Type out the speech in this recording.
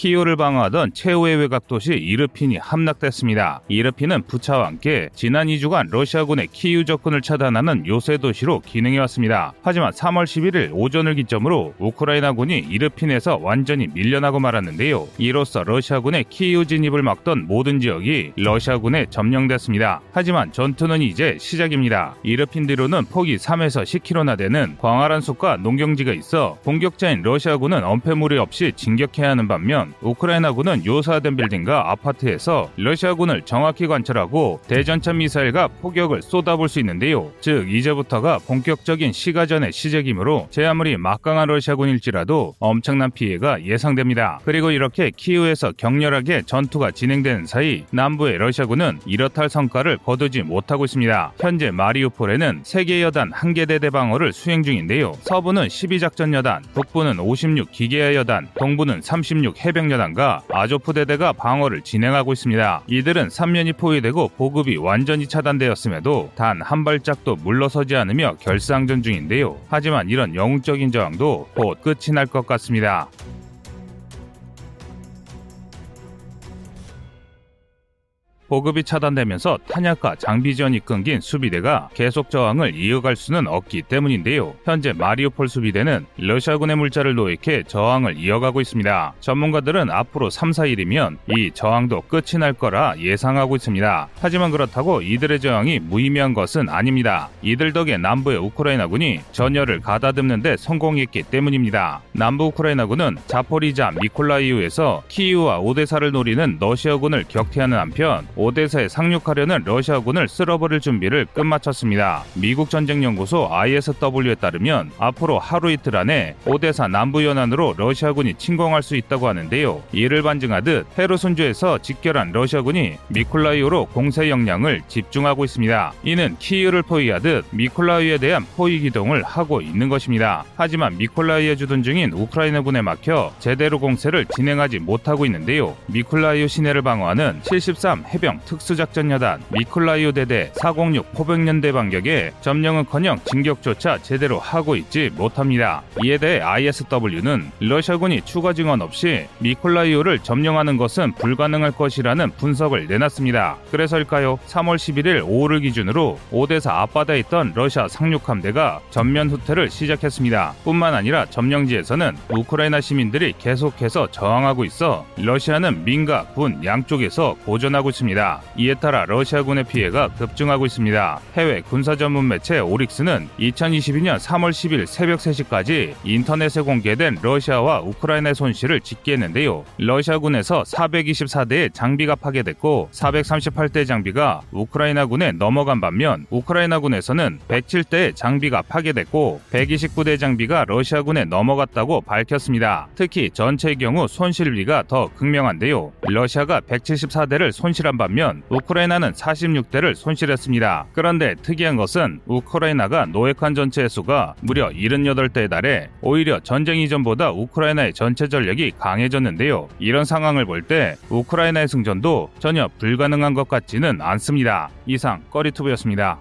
키이우를 방어하던 최후의 외곽도시 이르핀이 함락됐습니다. 이르핀은 부차와 함께 지난 2주간 러시아군의 키이우 접근을 차단하는 요새 도시로 기능해왔습니다. 하지만 3월 11일 오전을 기점으로 우크라이나군이 이르핀에서 완전히 밀려나고 말았는데요. 이로써 러시아군의 키이우 진입을 막던 모든 지역이 러시아군에 점령됐습니다. 하지만 전투는 이제 시작입니다. 이르핀 뒤로는 폭이 3에서 10km나 되는 광활한 숲과 농경지가 있어 공격자인 러시아군은 엄폐물이 없이 진격해야 하는 반면 우크라이나군은 요사화된 빌딩과 아파트에서 러시아군을 정확히 관찰하고 대전차 미사일과 포격을 쏟아볼 수 있는데요. 즉 이제부터가 본격적인 시가전의 시작이므로 제 아무리 막강한 러시아군일지라도 엄청난 피해가 예상됩니다. 그리고 이렇게 키이우에서 격렬하게 전투가 진행되는 사이 남부의 러시아군은 이렇다 할 성과를 거두지 못하고 있습니다. 현재 마리우폴에는 3개 여단 1개 대대 방어를 수행 중인데요. 서부는 12작전 여단, 북부는 56 기계화 여단, 동부는 36 해병 여단과 아조프 대대가 방어를 진행하고 있습니다. 이들은 3면이 포위되고 보급이 완전히 차단되었음에도 단 한 발짝도 물러서지 않으며 결사항전 중인데요. 하지만 이런 영웅적인 저항도 곧 끝이 날 것 같습니다. 보급이 차단되면서 탄약과 장비 지원이 끊긴 수비대가 계속 저항을 이어갈 수는 없기 때문인데요. 현재 마리우폴 수비대는 러시아군의 물자를 노획해 저항을 이어가고 있습니다. 전문가들은 앞으로 3-4일이면 이 저항도 끝이 날 거라 예상하고 있습니다. 하지만 그렇다고 이들의 저항이 무의미한 것은 아닙니다. 이들 덕에 남부의 우크라이나군이 전열을 가다듬는 데 성공했기 때문입니다. 남부 우크라이나군은 자포리자 미콜라이우에서 키이우와 오데사를 노리는 러시아군을 격퇴하는 한편 오데사에 상륙하려는 러시아군을 쓸어버릴 준비를 끝마쳤습니다. 미국 전쟁연구소 ISW에 따르면 앞으로 하루 이틀 안에 오데사 남부 연안으로 러시아군이 침공할 수 있다고 하는데요. 이를 반증하듯 헤르손주에서 집결한 러시아군이 미콜라이우로 공세 역량을 집중하고 있습니다. 이는 키이우를 포위하듯 미콜라이우에 대한 포위 기동을 하고 있는 것입니다. 하지만 미콜라이우에 주둔 중인 우크라이나군에 막혀 제대로 공세를 진행하지 못하고 있는데요. 미콜라이우 시내를 방어하는 73 해병 특수작전여단 미콜라이우 대대 406 포병연대 반격에 점령은커녕 진격조차 제대로 하고 있지 못합니다. 이에 대해 ISW는 러시아군이 추가 증원 없이 미콜라이우를 점령하는 것은 불가능할 것이라는 분석을 내놨습니다. 그래서일까요? 3월 11일 오후를 기준으로 오데사 앞바다에 있던 러시아 상륙함대가 전면 후퇴를 시작했습니다. 뿐만 아니라 점령지에서는 우크라이나 시민들이 계속해서 저항하고 있어 러시아는 민과 군 양쪽에서 고전하고 있습니다. 이에 따라 러시아군의 피해가 급증하고 있습니다. 해외 군사 전문 매체 오릭스는 2022년 3월 10일 새벽 3시까지 인터넷에 공개된 러시아와 우크라이나의 손실을 집계했는데요. 러시아군에서 424대의 장비가 파괴됐고 438대의 장비가 우크라이나군에 넘어간 반면 우크라이나군에서는 107대의 장비가 파괴됐고 129대의 장비가 러시아군에 넘어갔다고 밝혔습니다. 특히 전체의 경우 손실비가 더 극명한데요. 러시아가 174대를 손실한 반면 우크라이나는 46대를 손실했습니다. 그런데 특이한 것은 우크라이나가 노획한 전체의 수가 무려 78대에 달해 오히려 전쟁 이전보다 우크라이나의 전체 전력이 강해졌는데요. 이런 상황을 볼 때 우크라이나의 승전도 전혀 불가능한 것 같지는 않습니다. 이상 꺼리투브였습니다.